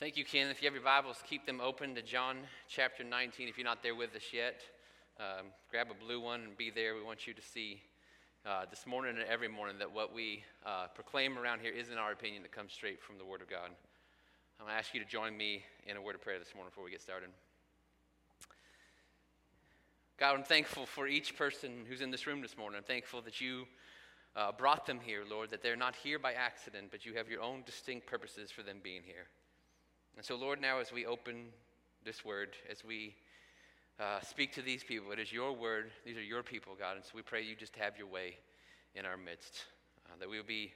Thank you, Ken. If you have your Bibles, keep them open to John chapter 19. If you're not there with us yet, grab a blue one and be there. We want you to see this morning and every morning that what we proclaim around here isn't our opinion, that comes straight from the Word of God. I'm going to ask you to join me in a word of prayer this morning before we get started. God, I'm thankful for each person who's in this room this morning. I'm thankful that you brought them here, Lord, that they're not here by accident, but you have your own distinct purposes for them being here. And so, Lord, now as we open this word, as we speak to these people, it is your word, these are your people, God, and so we pray you just have your way in our midst, that we will be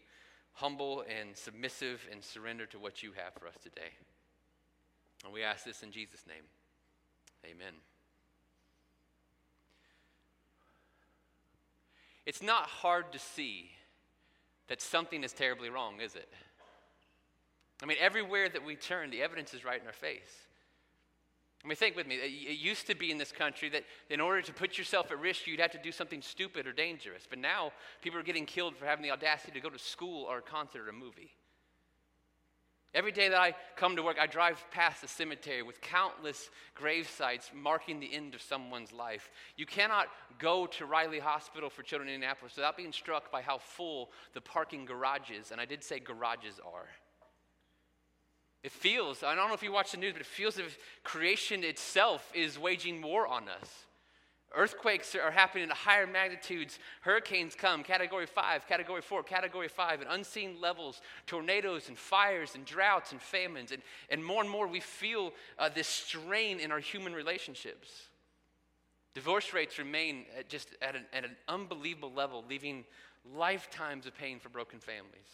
humble and submissive and surrender to what you have for us today. And we ask this in Jesus' name, amen. It's not hard to see that something is terribly wrong, is it? I mean, everywhere that we turn, the evidence is right in our face. I mean, think with me. It used to be in this country that in order to put yourself at risk, you'd have to do something stupid or dangerous. But now, people are getting killed for having the audacity to go to school or a concert or a movie. Every day that I come to work, I drive past a cemetery with countless grave sites marking the end of someone's life. You cannot go to Riley Hospital for Children in Indianapolis without being struck by how full the parking garages, and I did say garages, are. It feels, I don't know if you watch the news, but it feels as if creation itself is waging war on us. Earthquakes are happening at higher magnitudes. Hurricanes come, Category 5, Category 4, Category 5, and unseen levels, tornadoes and fires and droughts and famines. And more we feel this strain in our human relationships. Divorce rates remain at an unbelievable level, leaving lifetimes of pain for broken families.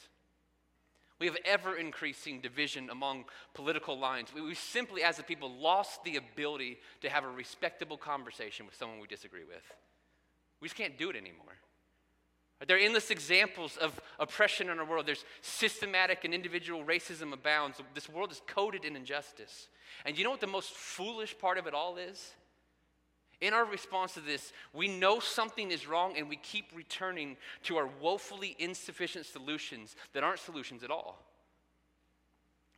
We have ever-increasing division among political lines. We simply, as a people, lost the ability to have a respectable conversation with someone we disagree with. We just can't do it anymore. There are endless examples of oppression in our world. There's systematic and individual racism abounds. This world is coded in injustice. And you know what the most foolish part of it all is? In our response to this, we know something is wrong and we keep returning to our woefully insufficient solutions that aren't solutions at all.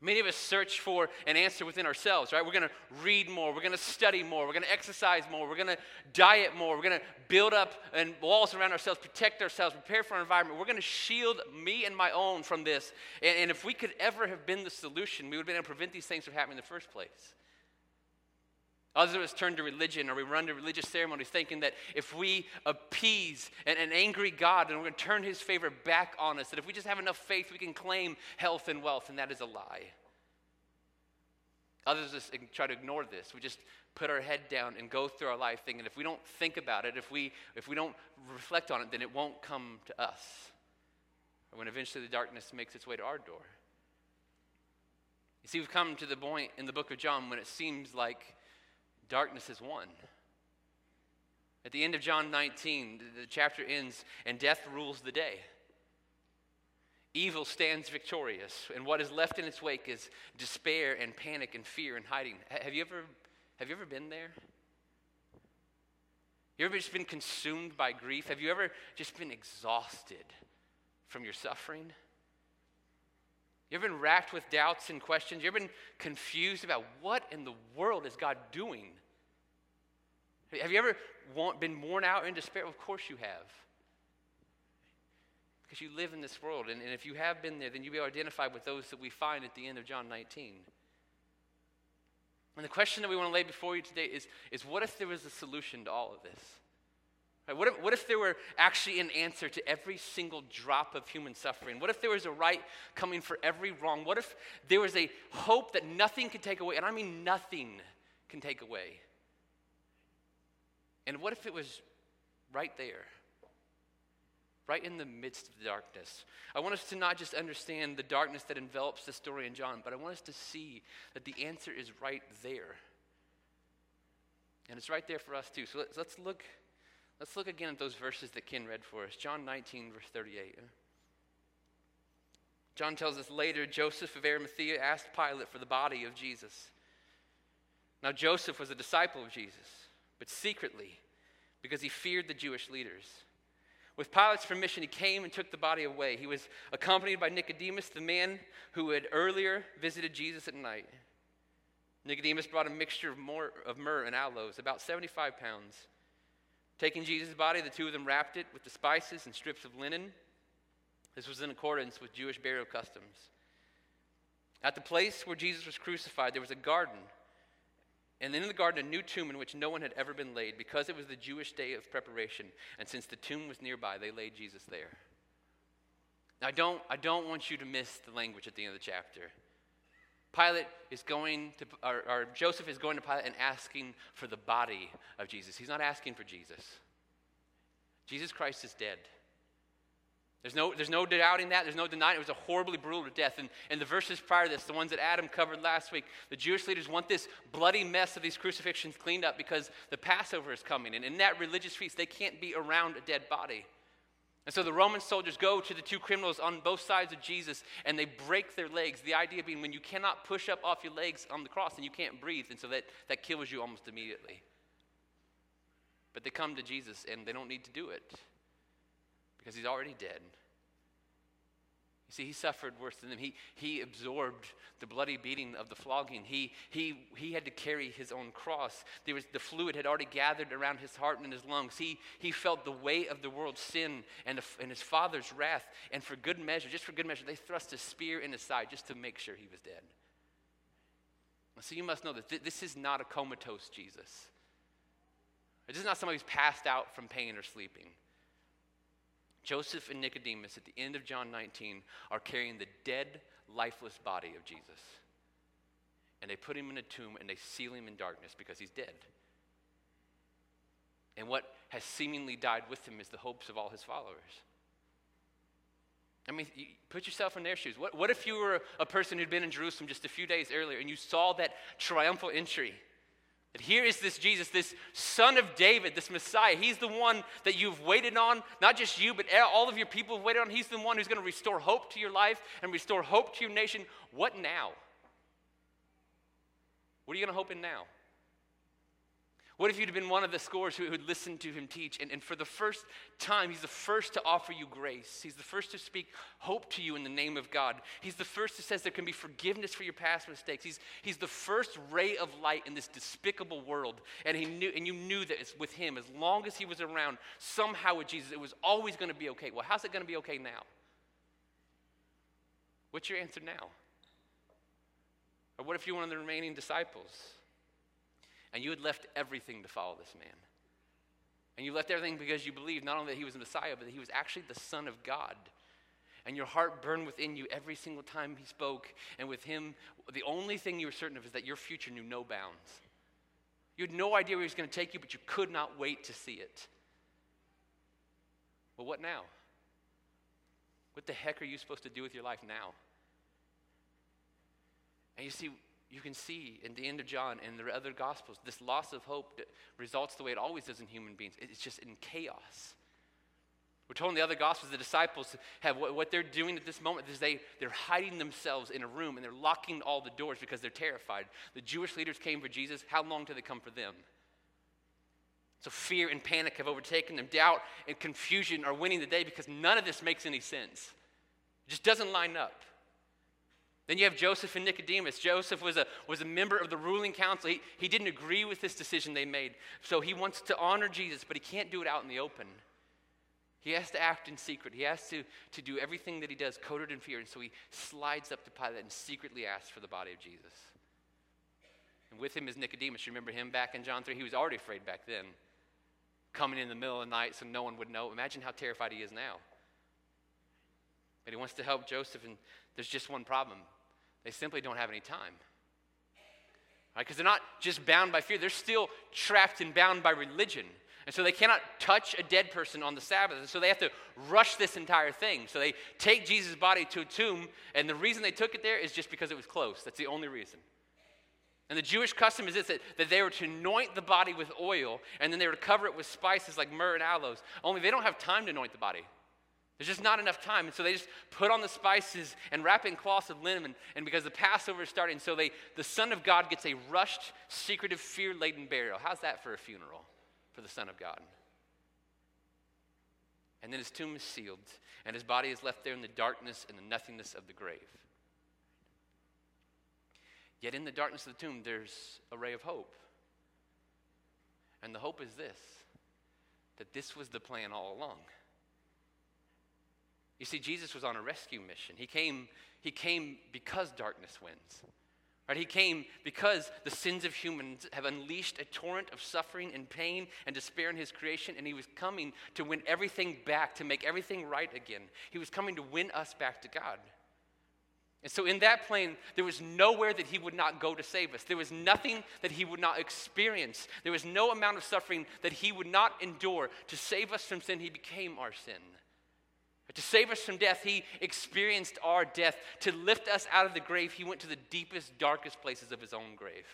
Many of us search for an answer within ourselves, right? We're going to read more. We're going to study more. We're going to exercise more. We're going to diet more. We're going to build up and walls around ourselves, protect ourselves, prepare for our environment. We're going to shield me and my own from this. And if we could ever have been the solution, we would have been able to prevent these things from happening in the first place. Others of us turn to religion, or we run to religious ceremonies thinking that if we appease an angry God, then we're going to turn his favor back on us, that if we just have enough faith, we can claim health and wealth, and that is a lie. Others of us try to ignore this. We just put our head down and go through our life thinking if we don't think about it, if we don't reflect on it, then it won't come to us. Or when eventually the darkness makes its way to our door. You see, we've come to the point in the book of John when it seems like darkness is won. At the end of John 19, the chapter ends, and death rules the day. Evil stands victorious, and what is left in its wake is despair and panic and fear and hiding. Have you ever been there? You ever just been consumed by grief? Have you ever just been exhausted from your suffering? You ever been racked with doubts and questions? You ever been confused about what in the world is God doing? Have you ever been worn out in despair? Of course you have. Because you live in this world, and if you have been there, then you'll be identified with those that we find at the end of John 19. And the question that we want to lay before you today is what if there was a solution to all of this? What if there were actually an answer to every single drop of human suffering? What if there was a right coming for every wrong? What if there was a hope that nothing can take away? And I mean nothing can take away. And what if it was right there, right in the midst of the darkness? I want us to not just understand the darkness that envelops the story in John, but I want us to see that the answer is right there. And it's right there for us too. So let's look. Let's look again at those verses that Ken read for us. John 19, verse 38. John tells us later, Joseph of Arimathea asked Pilate for the body of Jesus. Now Joseph was a disciple of Jesus, but secretly, because he feared the Jewish leaders. With Pilate's permission, he came and took the body away. He was accompanied by Nicodemus, the man who had earlier visited Jesus at night. Nicodemus brought a mixture of myrrh and aloes, about 75 pounds. Taking Jesus' body, the two of them wrapped it with the spices and strips of linen. This was in accordance with Jewish burial customs. At the place where Jesus was crucified, there was a garden, and in the garden a new tomb in which no one had ever been laid, because it was the Jewish day of preparation, and since the tomb was nearby, they laid Jesus there. Now, I don't want you to miss the language at the end of the chapter. Joseph is going to Pilate and asking for the body of Jesus. He's not asking for Jesus. Jesus Christ is dead. There's no doubting that. There's no denying it. It was a horribly brutal death. And the verses prior to this, the ones that Adam covered last week, the Jewish leaders want this bloody mess of these crucifixions cleaned up because the Passover is coming. And in that religious feast, they can't be around a dead body. And so the Roman soldiers go to the two criminals on both sides of Jesus, and they break their legs. The idea being when you cannot push up off your legs on the cross, and you can't breathe. And so that kills you almost immediately. But they come to Jesus, and they don't need to do it, because he's already dead. You see, he suffered worse than them. He absorbed the bloody beating of the flogging. He had to carry his own cross. The fluid had already gathered around his heart and in his lungs. He felt the weight of the world's sin and his Father's wrath. And for good measure, just for good measure, they thrust a spear in his side just to make sure he was dead. So you must know that this is not a comatose Jesus. This is not somebody who's passed out from pain or sleeping. Joseph and Nicodemus at the end of John 19 are carrying the dead, lifeless body of Jesus. And they put him in a tomb and they seal him in darkness because he's dead. And what has seemingly died with him is the hopes of all his followers. I mean, you put yourself in their shoes. What if you were a person who'd been in Jerusalem just a few days earlier and you saw that triumphal entry? That here is this Jesus, this son of David, this Messiah. He's the one that you've waited on, not just you, but all of your people have waited on. He's the one who's going to restore hope to your life and restore hope to your nation. What now? What are you going to hope in now? What if you'd been one of the scores who had listened to him teach, and for the first time, he's the first to offer you grace. He's the first to speak hope to you in the name of God. He's the first who says there can be forgiveness for your past mistakes. He's the first ray of light in this despicable world, and you knew that it's with him. As long as he was around, somehow with Jesus, it was always going to be okay. Well, how's it going to be okay now? What's your answer now? Or what if you're one of the remaining disciples? And you had left everything to follow this man. And you left everything because you believed not only that he was the Messiah, but that he was actually the Son of God. And your heart burned within you every single time he spoke. And with him, the only thing you were certain of is that your future knew no bounds. You had no idea where he was going to take you, but you could not wait to see it. Well, what now? What the heck are you supposed to do with your life now? And you see, you can see in the end of John and the other Gospels, this loss of hope that results the way it always does in human beings. It's just in chaos. We're told in the other Gospels, the disciples have what they're doing at this moment is they're hiding themselves in a room and they're locking all the doors because they're terrified. The Jewish leaders came for Jesus. How long till they come for them? So fear and panic have overtaken them. Doubt and confusion are winning the day because none of this makes any sense. It just doesn't line up. Then you have Joseph and Nicodemus. Joseph was a member of the ruling council. He didn't agree with this decision they made. So he wants to honor Jesus, but he can't do it out in the open. He has to act in secret. He has to do everything that he does coated in fear. And so he slides up to Pilate and secretly asks for the body of Jesus. And with him is Nicodemus. You remember him back in John 3? He was already afraid back then, coming in the middle of the night so no one would know. Imagine how terrified he is now. But he wants to help Joseph, and there's just one problem. They simply don't have any time, right? Because they're not just bound by fear. They're still trapped and bound by religion. And so they cannot touch a dead person on the Sabbath. And so they have to rush this entire thing. So they take Jesus' body to a tomb, and the reason they took it there is just because it was close. That's the only reason. And the Jewish custom is this, that they were to anoint the body with oil, and then they were to cover it with spices like myrrh and aloes. Only they don't have time to anoint the body. There's just not enough time. And so they just put on the spices and wrap it in cloths of linen. And because the Passover is starting, so the Son of God gets a rushed, secretive, fear-laden burial. How's that for a funeral for the Son of God? And then his tomb is sealed, and his body is left there in the darkness and the nothingness of the grave. Yet in the darkness of the tomb, there's a ray of hope. And the hope is this, that this was the plan all along. You see, Jesus was on a rescue mission. He came because darkness wins. Right? He came because the sins of humans have unleashed a torrent of suffering and pain and despair in his creation, and he was coming to win everything back, to make everything right again. He was coming to win us back to God. And so in that plan, there was nowhere that he would not go to save us. There was nothing that he would not experience. There was no amount of suffering that he would not endure. To save us from sin, he became our sin. To save us from death, he experienced our death. To lift us out of the grave, he went to the deepest, darkest places of his own grave.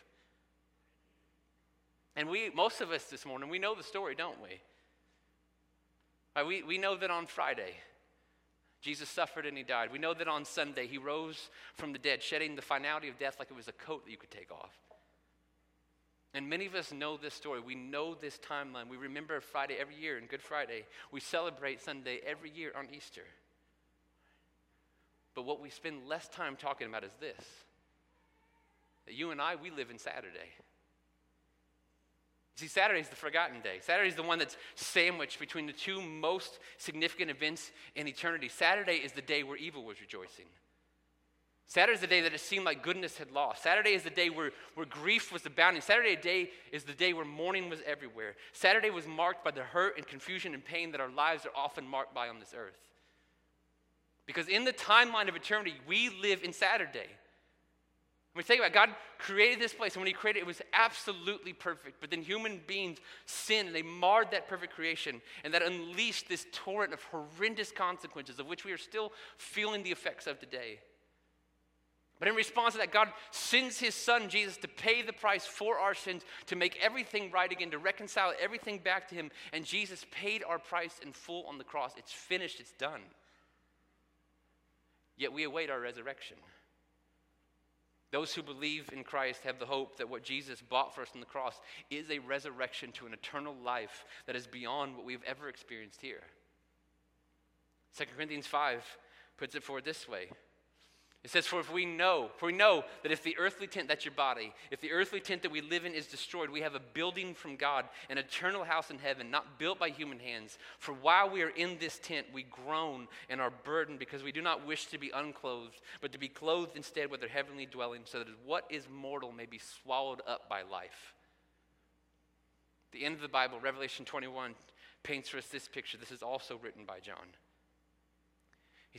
And most of us this morning, we know the story, don't we? Right, we know that on Friday, Jesus suffered and he died. We know that on Sunday, he rose from the dead, shedding the finality of death like it was a coat that you could take off. And many of us know this story. We know this timeline. We remember Friday every year and Good Friday. We celebrate Sunday every year on Easter. But what we spend less time talking about is this, that you and I, we live in Saturday. See, Saturday's the forgotten day. Saturday's the one that's sandwiched between the two most significant events in eternity. Saturday is the day where evil was rejoicing. Saturday's the day that it seemed like goodness had lost. Saturday is the day where grief was abounding. Saturday is the day where mourning was everywhere. Saturday was marked by the hurt and confusion and pain that our lives are often marked by on this earth. Because in the timeline of eternity, we live in Saturday. I mean, think about it. God created this place, and when he created it, it was absolutely perfect. But then human beings sinned, and they marred that perfect creation, and that unleashed this torrent of horrendous consequences of which we are still feeling the effects of today. But in response to that, God sends his son, Jesus, to pay the price for our sins, to make everything right again, to reconcile everything back to him. And Jesus paid our price in full on the cross. It's finished. It's done. Yet we await our resurrection. Those who believe in Christ have the hope that what Jesus bought for us on the cross is a resurrection to an eternal life that is beyond what we've ever experienced here. 2 Corinthians 5 puts it forward this way. It says, for we know that if the earthly tent, that's your body, if the earthly tent that we live in is destroyed, we have a building from God, an eternal house in heaven, not built by human hands. For while we are in this tent, we groan and are burdened because we do not wish to be unclothed, but to be clothed instead with our heavenly dwelling, so that what is mortal may be swallowed up by life. The end of the Bible, Revelation 21, paints for us this picture. This is also written by John. He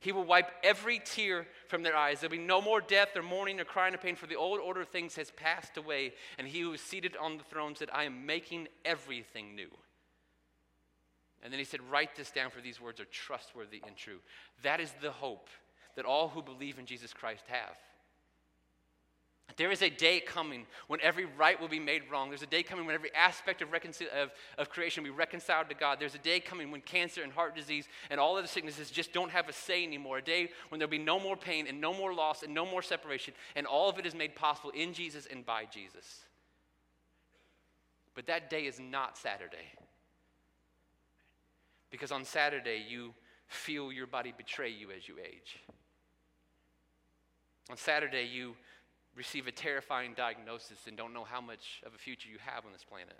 He will wipe every tear from their eyes. There will be no more death or mourning or crying or pain, for the old order of things has passed away. And he who was seated on the throne said, I am making everything new. And then he said, write this down, for these words are trustworthy and true. That is the hope that all who believe in Jesus Christ have. There is a day coming when every right will be made wrong. There's a day coming when every aspect of creation will be reconciled to God. There's a day coming when cancer and heart disease and all other sicknesses just don't have a say anymore. A day when there'll be no more pain and no more loss and no more separation. And all of it is made possible in Jesus and by Jesus. But that day is not Saturday. Because on Saturday, you feel your body betray you as you age. On Saturday, you receive a terrifying diagnosis and don't know how much of a future you have on this planet.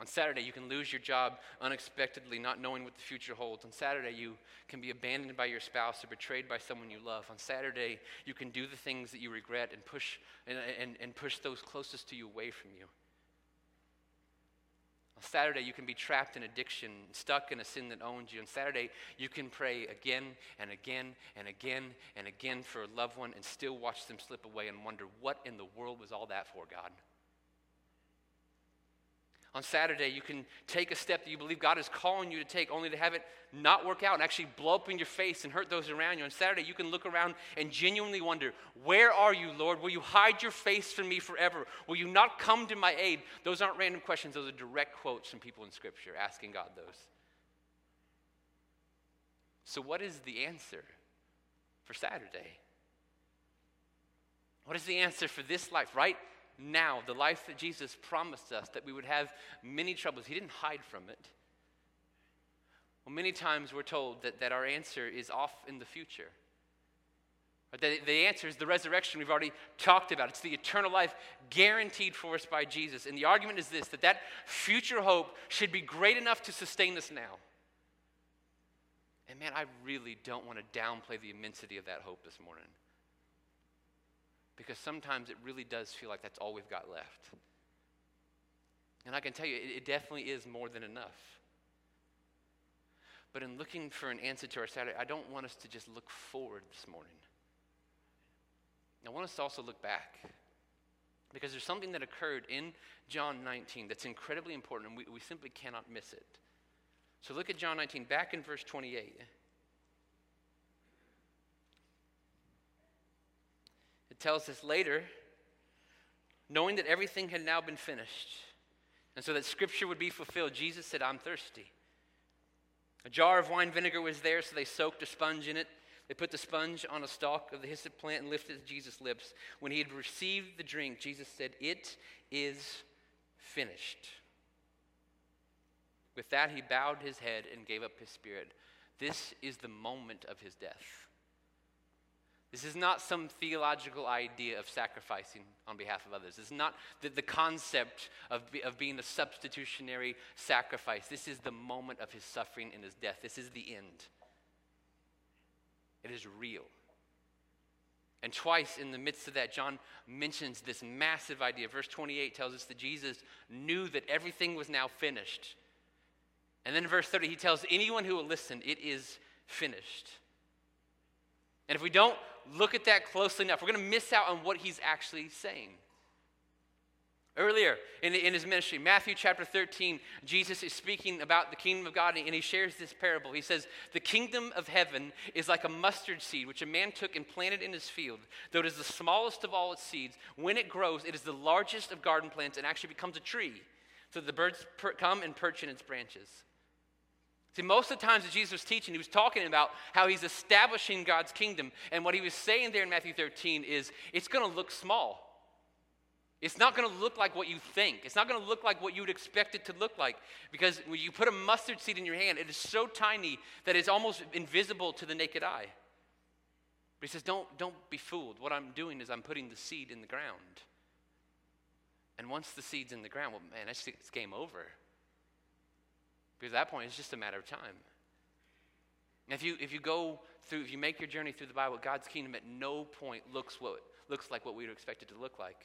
On Saturday, you can lose your job unexpectedly, not knowing what the future holds. On Saturday, you can be abandoned by your spouse or betrayed by someone you love. On Saturday, you can do the things that you regret and push those closest to you away from you. On Saturday, you can be trapped in addiction, stuck in a sin that owns you. On Saturday, you can pray again and again and again and again for a loved one and still watch them slip away and wonder, what in the world was all that for, God? On Saturday, you can take a step that you believe God is calling you to take, only to have it not work out and actually blow up in your face and hurt those around you. On Saturday, you can look around and genuinely wonder, where are you, Lord? Will you hide your face from me forever? Will you not come to my aid? Those aren't random questions. Those are direct quotes from people in Scripture asking God those. So what is the answer for Saturday? What is the answer for this life, right? Now, the life that Jesus promised us, that we would have many troubles. He didn't hide from it. Well, many times we're told that our answer is off in the future. But the answer is the resurrection we've already talked about. It's the eternal life guaranteed for us by Jesus. And the argument is this, that future hope should be great enough to sustain us now. And man, I really don't want to downplay the immensity of that hope this morning. Because sometimes it really does feel like that's all we've got left. And I can tell you, it definitely is more than enough. But in looking for an answer to our Saturday, I don't want us to just look forward this morning. I want us to also look back. Because there's something that occurred in John 19 that's incredibly important, and we simply cannot miss it. So look at John 19, back in verse 28. Tells us later, knowing that everything had now been finished, and so that Scripture would be fulfilled, Jesus said, "I'm thirsty." A jar of wine vinegar was there, so they soaked a sponge in it. They put the sponge on a stalk of the hyssop plant and lifted it to Jesus' lips. When he had received the drink, Jesus said, "It is finished." With that, he bowed his head and gave up his spirit. This is the moment of his death. This is not some theological idea of sacrificing on behalf of others. This is not the concept of being a substitutionary sacrifice. This is the moment of his suffering and his death. This is the end. It is real. And twice in the midst of that, John mentions this massive idea. Verse 28 tells us that Jesus knew that everything was now finished. And then in verse 30, he tells anyone who will listen, "It is finished." And if we don't look at that closely enough, we're going to miss out on what he's actually saying. Earlier in his ministry, Matthew chapter 13, Jesus is speaking about the kingdom of God, and he shares this parable. He says, "The kingdom of heaven is like a mustard seed, which a man took and planted in his field. Though it is the smallest of all its seeds, when it grows, it is the largest of garden plants and actually becomes a tree, so that the birds come and perch in its branches." See, most of the times that Jesus was teaching, he was talking about how he's establishing God's kingdom. And what he was saying there in Matthew 13 is, it's going to look small. It's not going to look like what you think. It's not going to look like what you would expect it to look like. Because when you put a mustard seed in your hand, it is so tiny that it's almost invisible to the naked eye. But he says, don't be fooled. What I'm doing is I'm putting the seed in the ground. And once the seed's in the ground, well, man, that's game over. Because at that point, it's just a matter of time. And if you make your journey through the Bible, God's kingdom at no point looks like what we would expect it to look like.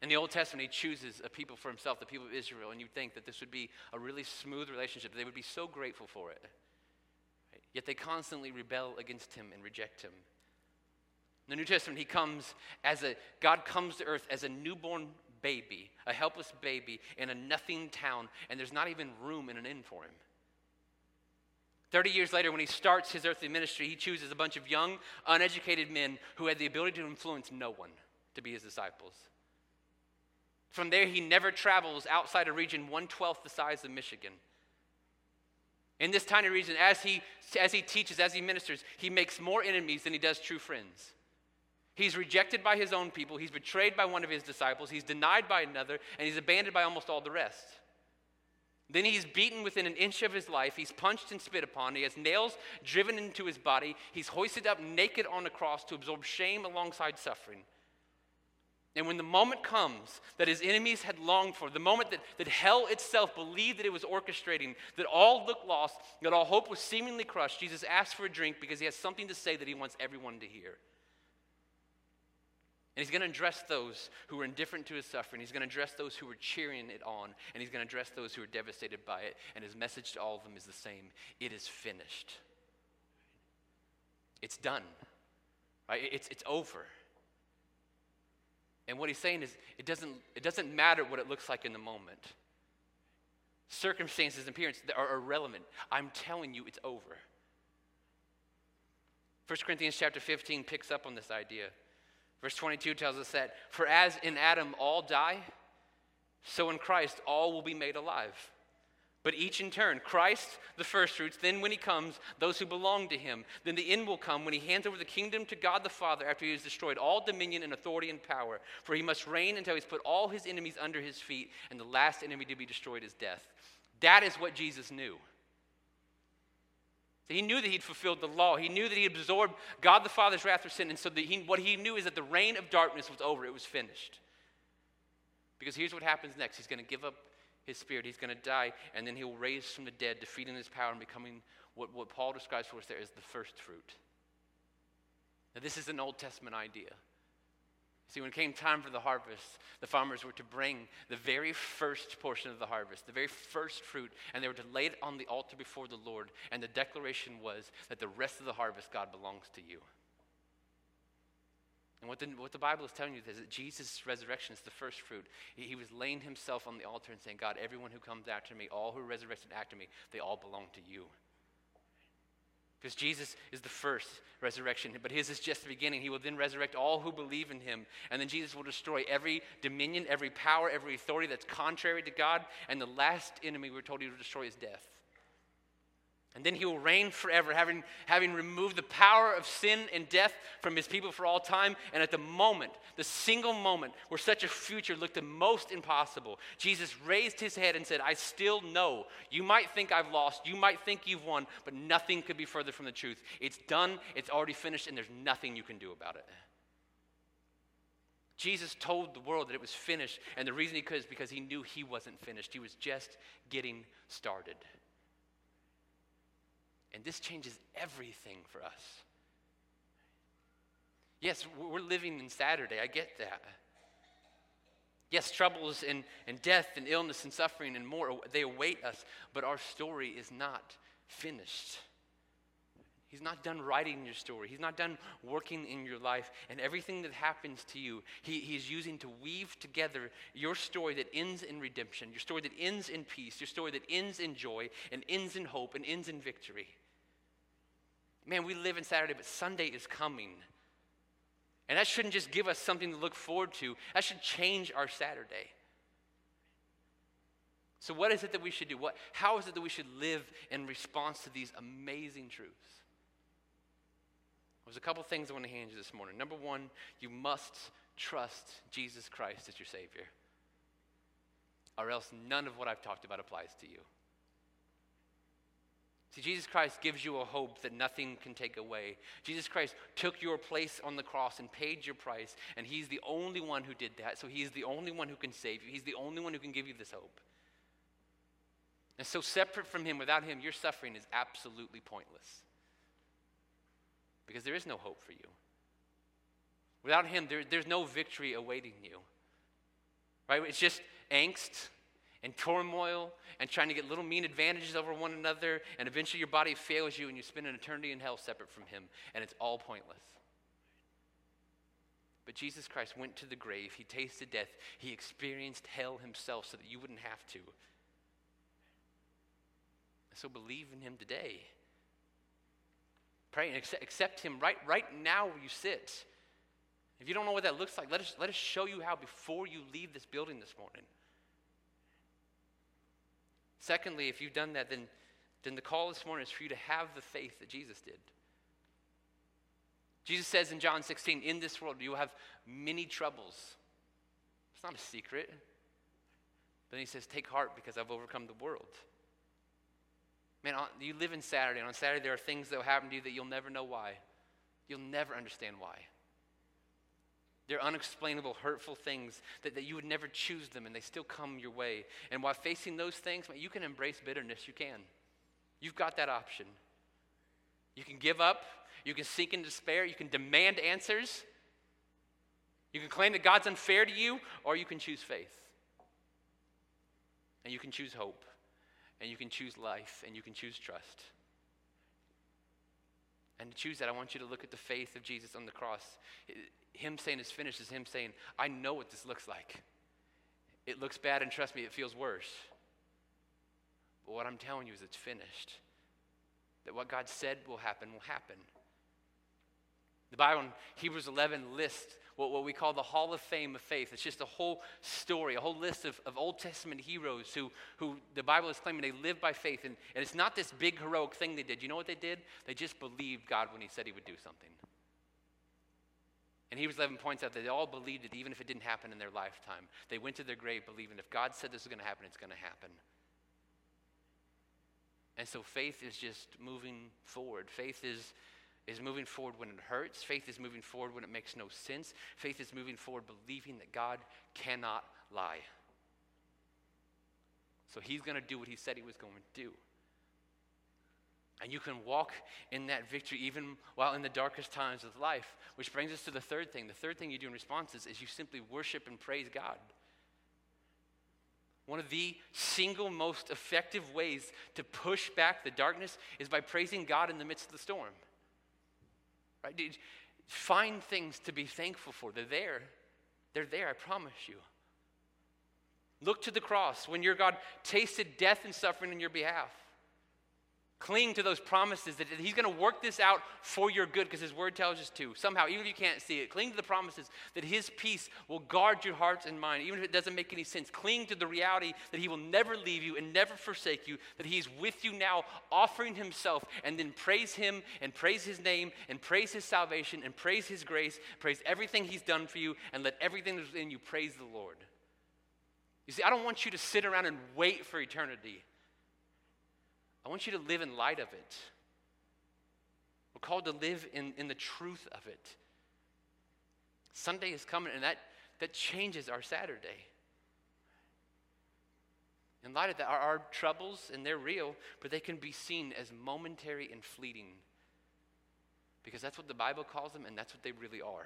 In the Old Testament, he chooses a people for himself, the people of Israel, and you'd think that this would be a really smooth relationship. They would be so grateful for it. Right? Yet they constantly rebel against him and reject him. In the New Testament, God comes to earth as a newborn baby, a helpless baby in a nothing town, and there's not even room in an inn for him. 30 years later, when he starts his earthly ministry, he chooses a bunch of young, uneducated men who had the ability to influence no one to be his disciples. From there, he never travels outside a region 1/12 the size of Michigan. In this tiny region, as he teaches, as he ministers, he makes more enemies than he does true friends. He's rejected by his own people, he's betrayed by one of his disciples, he's denied by another, and he's abandoned by almost all the rest. Then he's beaten within an inch of his life, he's punched and spit upon, he has nails driven into his body, he's hoisted up naked on a cross to absorb shame alongside suffering. And when the moment comes that his enemies had longed for, the moment that hell itself believed that it was orchestrating, that all looked lost, that all hope was seemingly crushed, Jesus asks for a drink because he has something to say that he wants everyone to hear. And he's going to address those who were indifferent to his suffering. He's going to address those who were cheering it on. And he's going to address those who were devastated by it. And his message to all of them is the same. It is finished. It's done. Right? It's over. And what he's saying is it doesn't matter what it looks like in the moment. Circumstances and appearance are irrelevant. I'm telling you, it's over. 1 Corinthians chapter 15 picks up on this idea. Verse 22 tells us that, for as in Adam all die, so in Christ all will be made alive. But each in turn, Christ the firstfruits, then when he comes, those who belong to him. Then the end will come when he hands over the kingdom to God the Father after he has destroyed all dominion and authority and power. For he must reign until he's put all his enemies under his feet, and the last enemy to be destroyed is death. That is what Jesus knew. He knew that he'd fulfilled the law. He knew that he absorbed God the Father's wrath for sin. And so what he knew is that the reign of darkness was over. It was finished. Because here's what happens next. He's going to give up his spirit. He's going to die, and then he'll raise from the dead, defeating his power and becoming what Paul describes for us there as the first fruit. Now, this is an Old Testament idea. See, when it came time for the harvest, the farmers were to bring the very first portion of the harvest, the very first fruit, and they were to lay it on the altar before the Lord, and the declaration was that the rest of the harvest, God, belongs to you. And what the Bible is telling you is that Jesus' resurrection is the first fruit. He was laying himself on the altar and saying, God, everyone who comes after me, all who resurrected after me, they all belong to you. Because Jesus is the first resurrection, but his is just the beginning. He will then resurrect all who believe in him. And then Jesus will destroy every dominion, every power, every authority that's contrary to God. And the last enemy we're told he will destroy is death. And then he will reign forever, having removed the power of sin and death from his people for all time. And at the moment, the single moment where such a future looked the most impossible, Jesus raised his head and said, I still know. You might think I've lost. You might think you've won, but nothing could be further from the truth. It's done. It's already finished, and there's nothing you can do about it. Jesus told the world that it was finished, and the reason he could is because he knew he wasn't finished. He was just getting started. And this changes everything for us. Yes, we're living in Saturday. I get that. Yes, troubles and death and illness and suffering and more, they await us. But our story is not finished. He's not done writing your story. He's not done working in your life. And everything that happens to you, he's using to weave together your story that ends in redemption, your story that ends in peace, your story that ends in joy and ends in hope and ends in victory. Man, we live in Saturday, but Sunday is coming. And that shouldn't just give us something to look forward to. That should change our Saturday. So what is it that we should do? How is it that we should live in response to these amazing truths? There's a couple things I want to hand you this morning. Number one, you must trust Jesus Christ as your Savior, or else none of what I've talked about applies to you. See, Jesus Christ gives you a hope that nothing can take away. Jesus Christ took your place on the cross and paid your price, and he's the only one who did that, so he's the only one who can save you. He's the only one who can give you this hope. And so separate from him, without him, your suffering is absolutely pointless. Because there is no hope for you. Without him, there's no victory awaiting you. Right? It's just angst and turmoil and trying to get little mean advantages over one another, and eventually your body fails you and you spend an eternity in hell separate from him, and it's all pointless. But Jesus Christ went to the grave. He tasted death. He experienced hell himself so that you wouldn't have to. So believe in him today. Pray and accept him right now where you sit. If you don't know what that looks like, let us show you how before you leave this building this morning. Secondly, if you've done that, then the call this morning is for you to have the faith that Jesus did. Jesus says in John 16, in this world you will have many troubles. It's not a secret. Then he says, take heart because I've overcome the world. Man, you live in Saturday, and on Saturday there are things that will happen to you that you'll never know why. You'll never understand why. They're unexplainable, hurtful things that you would never choose them, and they still come your way. And while facing those things, man, you can embrace bitterness. You can. You've got that option. You can give up. You can seek in despair. You can demand answers. You can claim that God's unfair to you, or you can choose faith. And you can choose hope. And you can choose life, and you can choose trust. And to choose that, I want you to look at the faith of Jesus on the cross. Him saying it's finished is him saying, I know what this looks like. It looks bad, and trust me, it feels worse. But what I'm telling you is it's finished. That what God said will happen will happen. The Bible in Hebrews 11 lists what we call the Hall of Fame of faith. It's just a whole story, a whole list of Old Testament heroes who the Bible is claiming they lived by faith. And it's not this big heroic thing they did. You know what they did? They just believed God when he said he would do something. And Hebrews 11 points out that they all believed it, even if it didn't happen in their lifetime. They went to their grave believing if God said this was going to happen, it's going to happen. And so faith is just moving forward. Faith is moving forward when it hurts. Faith is moving forward when it makes no sense. Faith is moving forward believing that God cannot lie. So he's going to do what he said he was going to do. And you can walk in that victory even while in the darkest times of life, which brings us to the third thing. The third thing you do in response is you simply worship and praise God. One of the single most effective ways to push back the darkness is by praising God in the midst of the storm. Right? Find things to be thankful for. They're there. They're there, I promise you. Look to the cross when your God tasted death and suffering on your behalf. Cling to those promises that he's going to work this out for your good because his word tells us to. Somehow, even if you can't see it, cling to the promises that his peace will guard your hearts and mind, even if it doesn't make any sense. Cling to the reality that he will never leave you and never forsake you, that he's with you now offering himself, and then praise him and praise his name and praise his salvation and praise his grace, praise everything he's done for you, and let everything that's within you praise the Lord. You see, I don't want you to sit around and wait for eternity. I want you to live in light of it. We're called to live in the truth of it. Sunday is coming, and that changes our Saturday. In light of that, our troubles, and they're real, but they can be seen as momentary and fleeting. Because that's what the Bible calls them, and that's what they really are.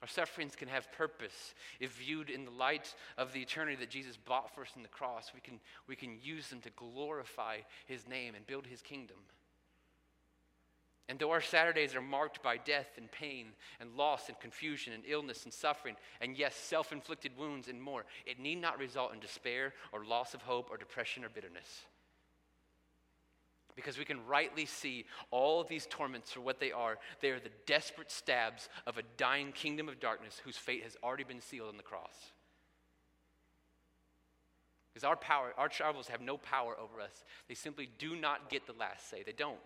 Our sufferings can have purpose if viewed in the light of the eternity that Jesus bought for us in the cross. We can use them to glorify his name and build his kingdom. And though our Saturdays are marked by death and pain and loss and confusion and illness and suffering and, yes, self-inflicted wounds and more, it need not result in despair or loss of hope or depression or bitterness. Because we can rightly see all of these torments for what they are. They are the desperate stabs of a dying kingdom of darkness whose fate has already been sealed on the cross. Because our troubles have no power over us. They simply do not get the last say. They don't.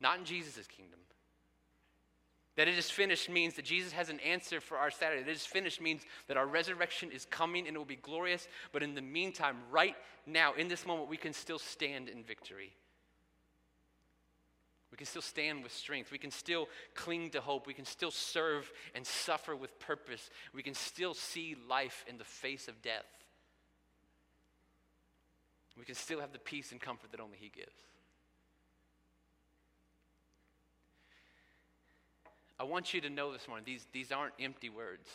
Not in Jesus' kingdom. That it is finished means that Jesus has an answer for our Saturday. That it is finished means that our resurrection is coming and it will be glorious. But in the meantime, right now, in this moment, we can still stand in victory. We can still stand with strength. We can still cling to hope. We can still serve and suffer with purpose. We can still see life in the face of death. We can still have the peace and comfort that only he gives. I want you to know this morning, these aren't empty words.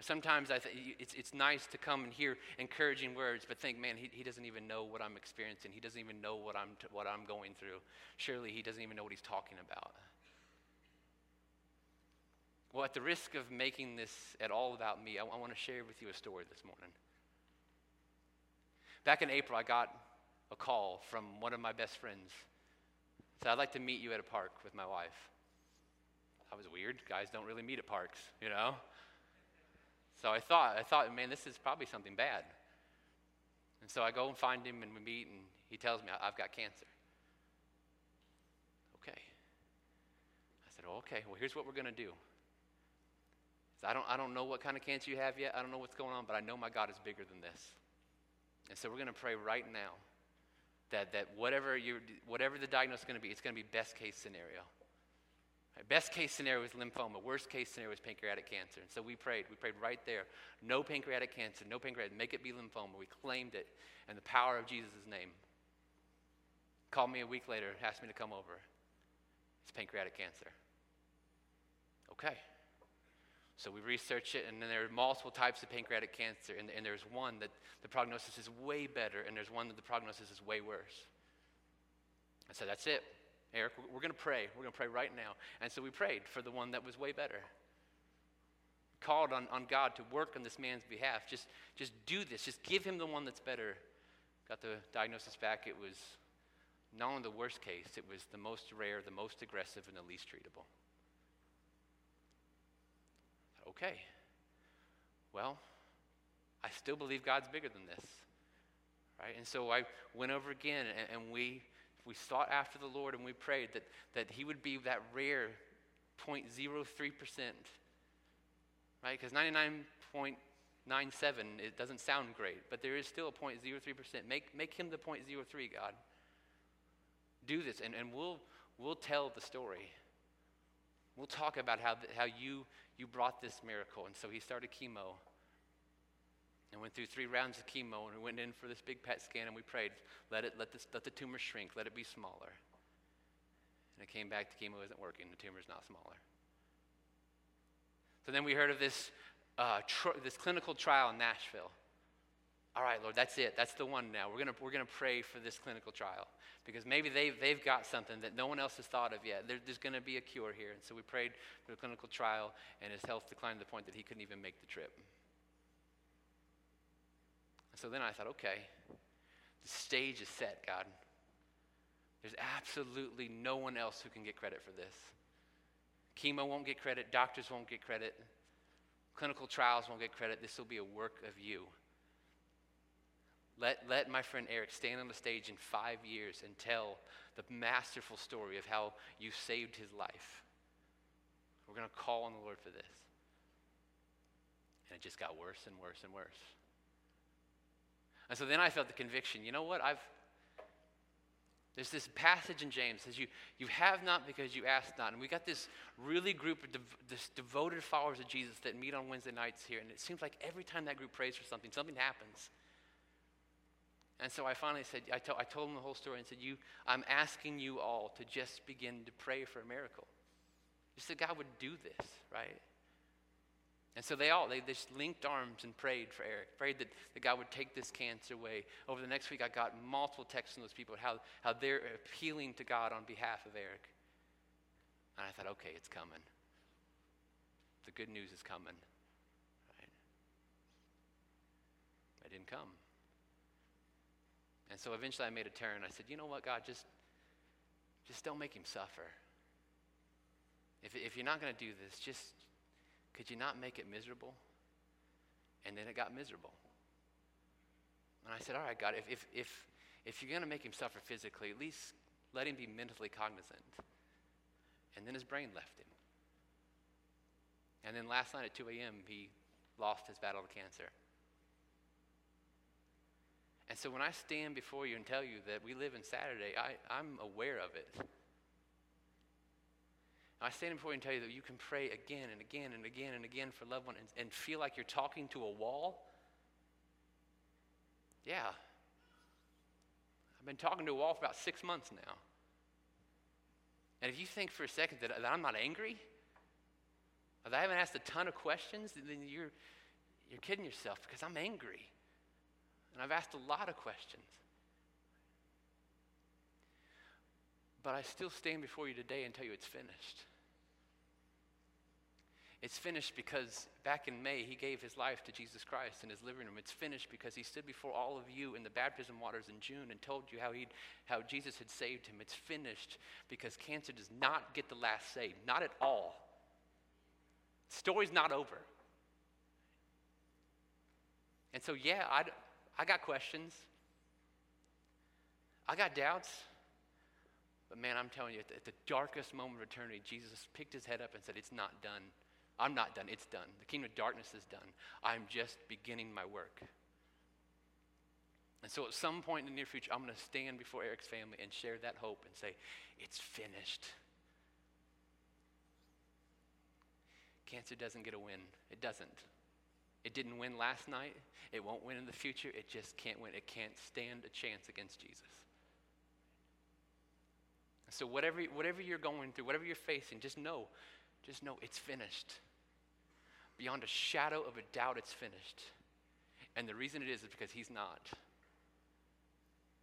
Sometimes it's nice to come and hear encouraging words, but think, man, he doesn't even know what I'm experiencing. He doesn't even know what I'm going through. Surely he doesn't even know what he's talking about. Well, at the risk of making this at all about me, I want to share with you a story this morning. Back in April, I got a call from one of my best friends. So I'd like to meet you at a park with my wife. That was weird. Guys don't really meet at parks, you know? So I thought, man, this is probably something bad. And so I go and find him, and we meet, and he tells me, I've got cancer. Okay. I said, okay, well, here's what we're going to do. So I don't know what kind of cancer you have yet. I don't know what's going on, but I know my God is bigger than this. And so we're going to pray right now. That whatever the diagnosis is going to be, it's going to be best case scenario. Right? Best case scenario is lymphoma. Worst case scenario is pancreatic cancer. And so we prayed right there. No pancreatic cancer, no pancreatic, make it be lymphoma. We claimed it in the power of Jesus' name. Called me a week later, asked me to come over. It's pancreatic cancer. Okay. So we research it, and then there are multiple types of pancreatic cancer, and there's one that the prognosis is way better, and there's one that the prognosis is way worse. I said, that's it, Eric, we're going to pray. We're going to pray right now. And so we prayed for the one that was way better. Called on God to work on this man's behalf. Just do this. Just give him the one that's better. Got the diagnosis back. It was not only the worst case, it was the most rare, the most aggressive, and the least treatable. Okay. Well, I still believe God's bigger than this. Right? And so I went over again, and we sought after the Lord, and we prayed that he would be that rare 0.03%. Right? Because 99.97, it doesn't sound great, but there is still a 0.03%. Make him the 0.03, God. Do this, and we'll tell the story. We'll talk about how you brought this miracle. And so he started chemo and went through 3 rounds of chemo, and we went in for this big PET scan, and we prayed, let the tumor shrink, let it be smaller. And it came back, the chemo isn't working, the tumor's not smaller. So then we heard of this this clinical trial in Nashville. All right, Lord, that's it. That's the one now. We're gonna pray for this clinical trial, because maybe they've got something that no one else has thought of yet. There's going to be a cure here. And so we prayed for the clinical trial, and his health declined to the point that he couldn't even make the trip. So then I thought, okay, the stage is set, God. There's absolutely no one else who can get credit for this. Chemo won't get credit. Doctors won't get credit. Clinical trials won't get credit. This will be a work of you. Let my friend Eric stand on the stage in 5 years and tell the masterful story of how you saved his life. We're going to call on the Lord for this. And it just got worse and worse and worse. And so then I felt the conviction, you know what, there's this passage in James that says you have not because you ask not. And we got this really group of this devoted followers of Jesus that meet on Wednesday nights here. And it seems like every time that group prays for something, something happens. And so I finally said, I told them the whole story and said, I'm asking you all to just begin to pray for a miracle. Just that God would do this, right? And so they just linked arms and prayed for Eric, prayed that God would take this cancer away. Over the next week, I got multiple texts from those people how they're appealing to God on behalf of Eric. And I thought, okay, it's coming. The good news is coming. Right? It didn't come. And so eventually I made a turn. I said, you know what, God, just don't make him suffer. If you're not going to do this, just... could you not make it miserable? And then it got miserable. And I said, all right, God, if you're going to make him suffer physically, at least let him be mentally cognizant. And then his brain left him. And then last night at 2 a.m., he lost his battle to cancer. And so when I stand before you and tell you that we live in Saturday, I'm aware of it. I stand before you and tell you that you can pray again and again and again and again for loved ones and feel like you're talking to a wall. Yeah. I've been talking to a wall for about 6 months now. And if you think for a second that I'm not angry, or that I haven't asked a ton of questions, then you're kidding yourself, because I'm angry. And I've asked a lot of questions. But I still stand before you today and tell you it's finished. It's finished because back in May, he gave his life to Jesus Christ in his living room. It's finished because he stood before all of you in the baptism waters in June and told you how Jesus had saved him. It's finished because cancer does not get the last say, not at all. The story's not over. And so, yeah, I got questions. I got doubts. But man, I'm telling you, at the darkest moment of eternity, Jesus picked his head up and said, it's not done. I'm not done. It's done. The kingdom of darkness is done. I'm just beginning my work. And so at some point in the near future, I'm going to stand before Eric's family and share that hope and say, it's finished. Cancer doesn't get a win. It doesn't. It didn't win last night. It won't win in the future. It just can't win. It can't stand a chance against Jesus. So whatever you're going through, whatever you're facing, just know it's finished. Beyond a shadow of a doubt, it's finished. And the reason it is because he's not.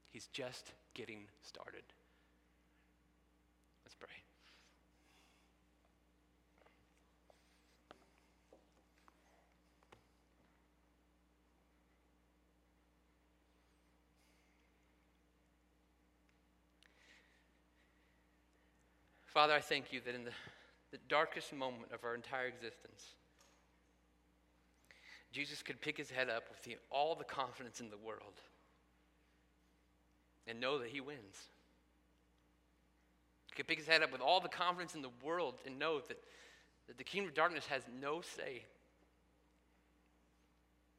He's just getting started. pray. Father, I thank you that in the darkest moment of our entire existence, Jesus could pick his head up with all the confidence in the world and know that he wins. He could pick his head up with all the confidence in the world and know that the kingdom of darkness has no say.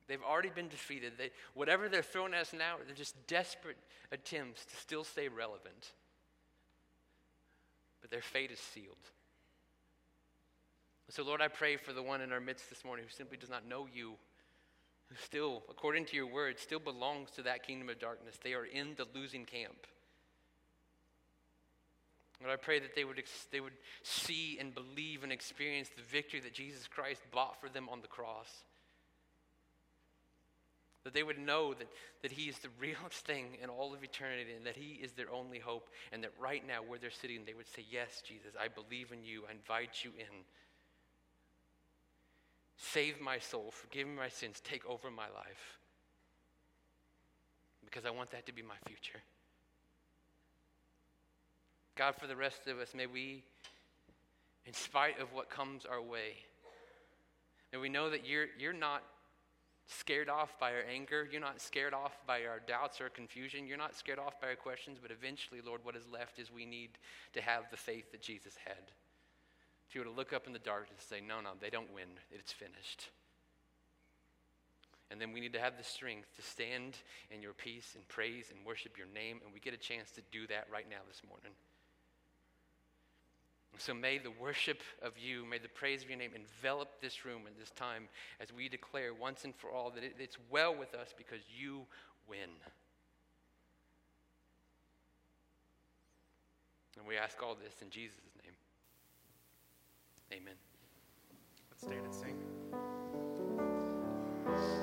They've already been defeated. Whatever they're throwing at us now, they're just desperate attempts to still stay relevant. But their fate is sealed. So, Lord, I pray for the one in our midst this morning who simply does not know you, who still, according to your word, still belongs to that kingdom of darkness. They are in the losing camp. Lord, I pray that they would see and believe and experience the victory that Jesus Christ bought for them on the cross. That they would know that he is the realest thing in all of eternity and that he is their only hope. And that right now where they're sitting, they would say, yes, Jesus, I believe in you. I invite you in. Save my soul, forgive me my sins, take over my life. Because I want that to be my future. God, for the rest of us, may we, in spite of what comes our way, may we know that you're not scared off by our anger, you're not scared off by our doubts or confusion, you're not scared off by our questions, but eventually, Lord, what is left is we need to have the faith that Jesus had. If you were to look up in the darkness and say, no, they don't win, it's finished. And then we need to have the strength to stand in your peace and praise and worship your name, and we get a chance to do that right now this morning. So may the worship of you, may the praise of your name envelop this room at this time as we declare once and for all that it's well with us because you win. And we ask all this in Jesus' name. Amen. Let's stand and sing.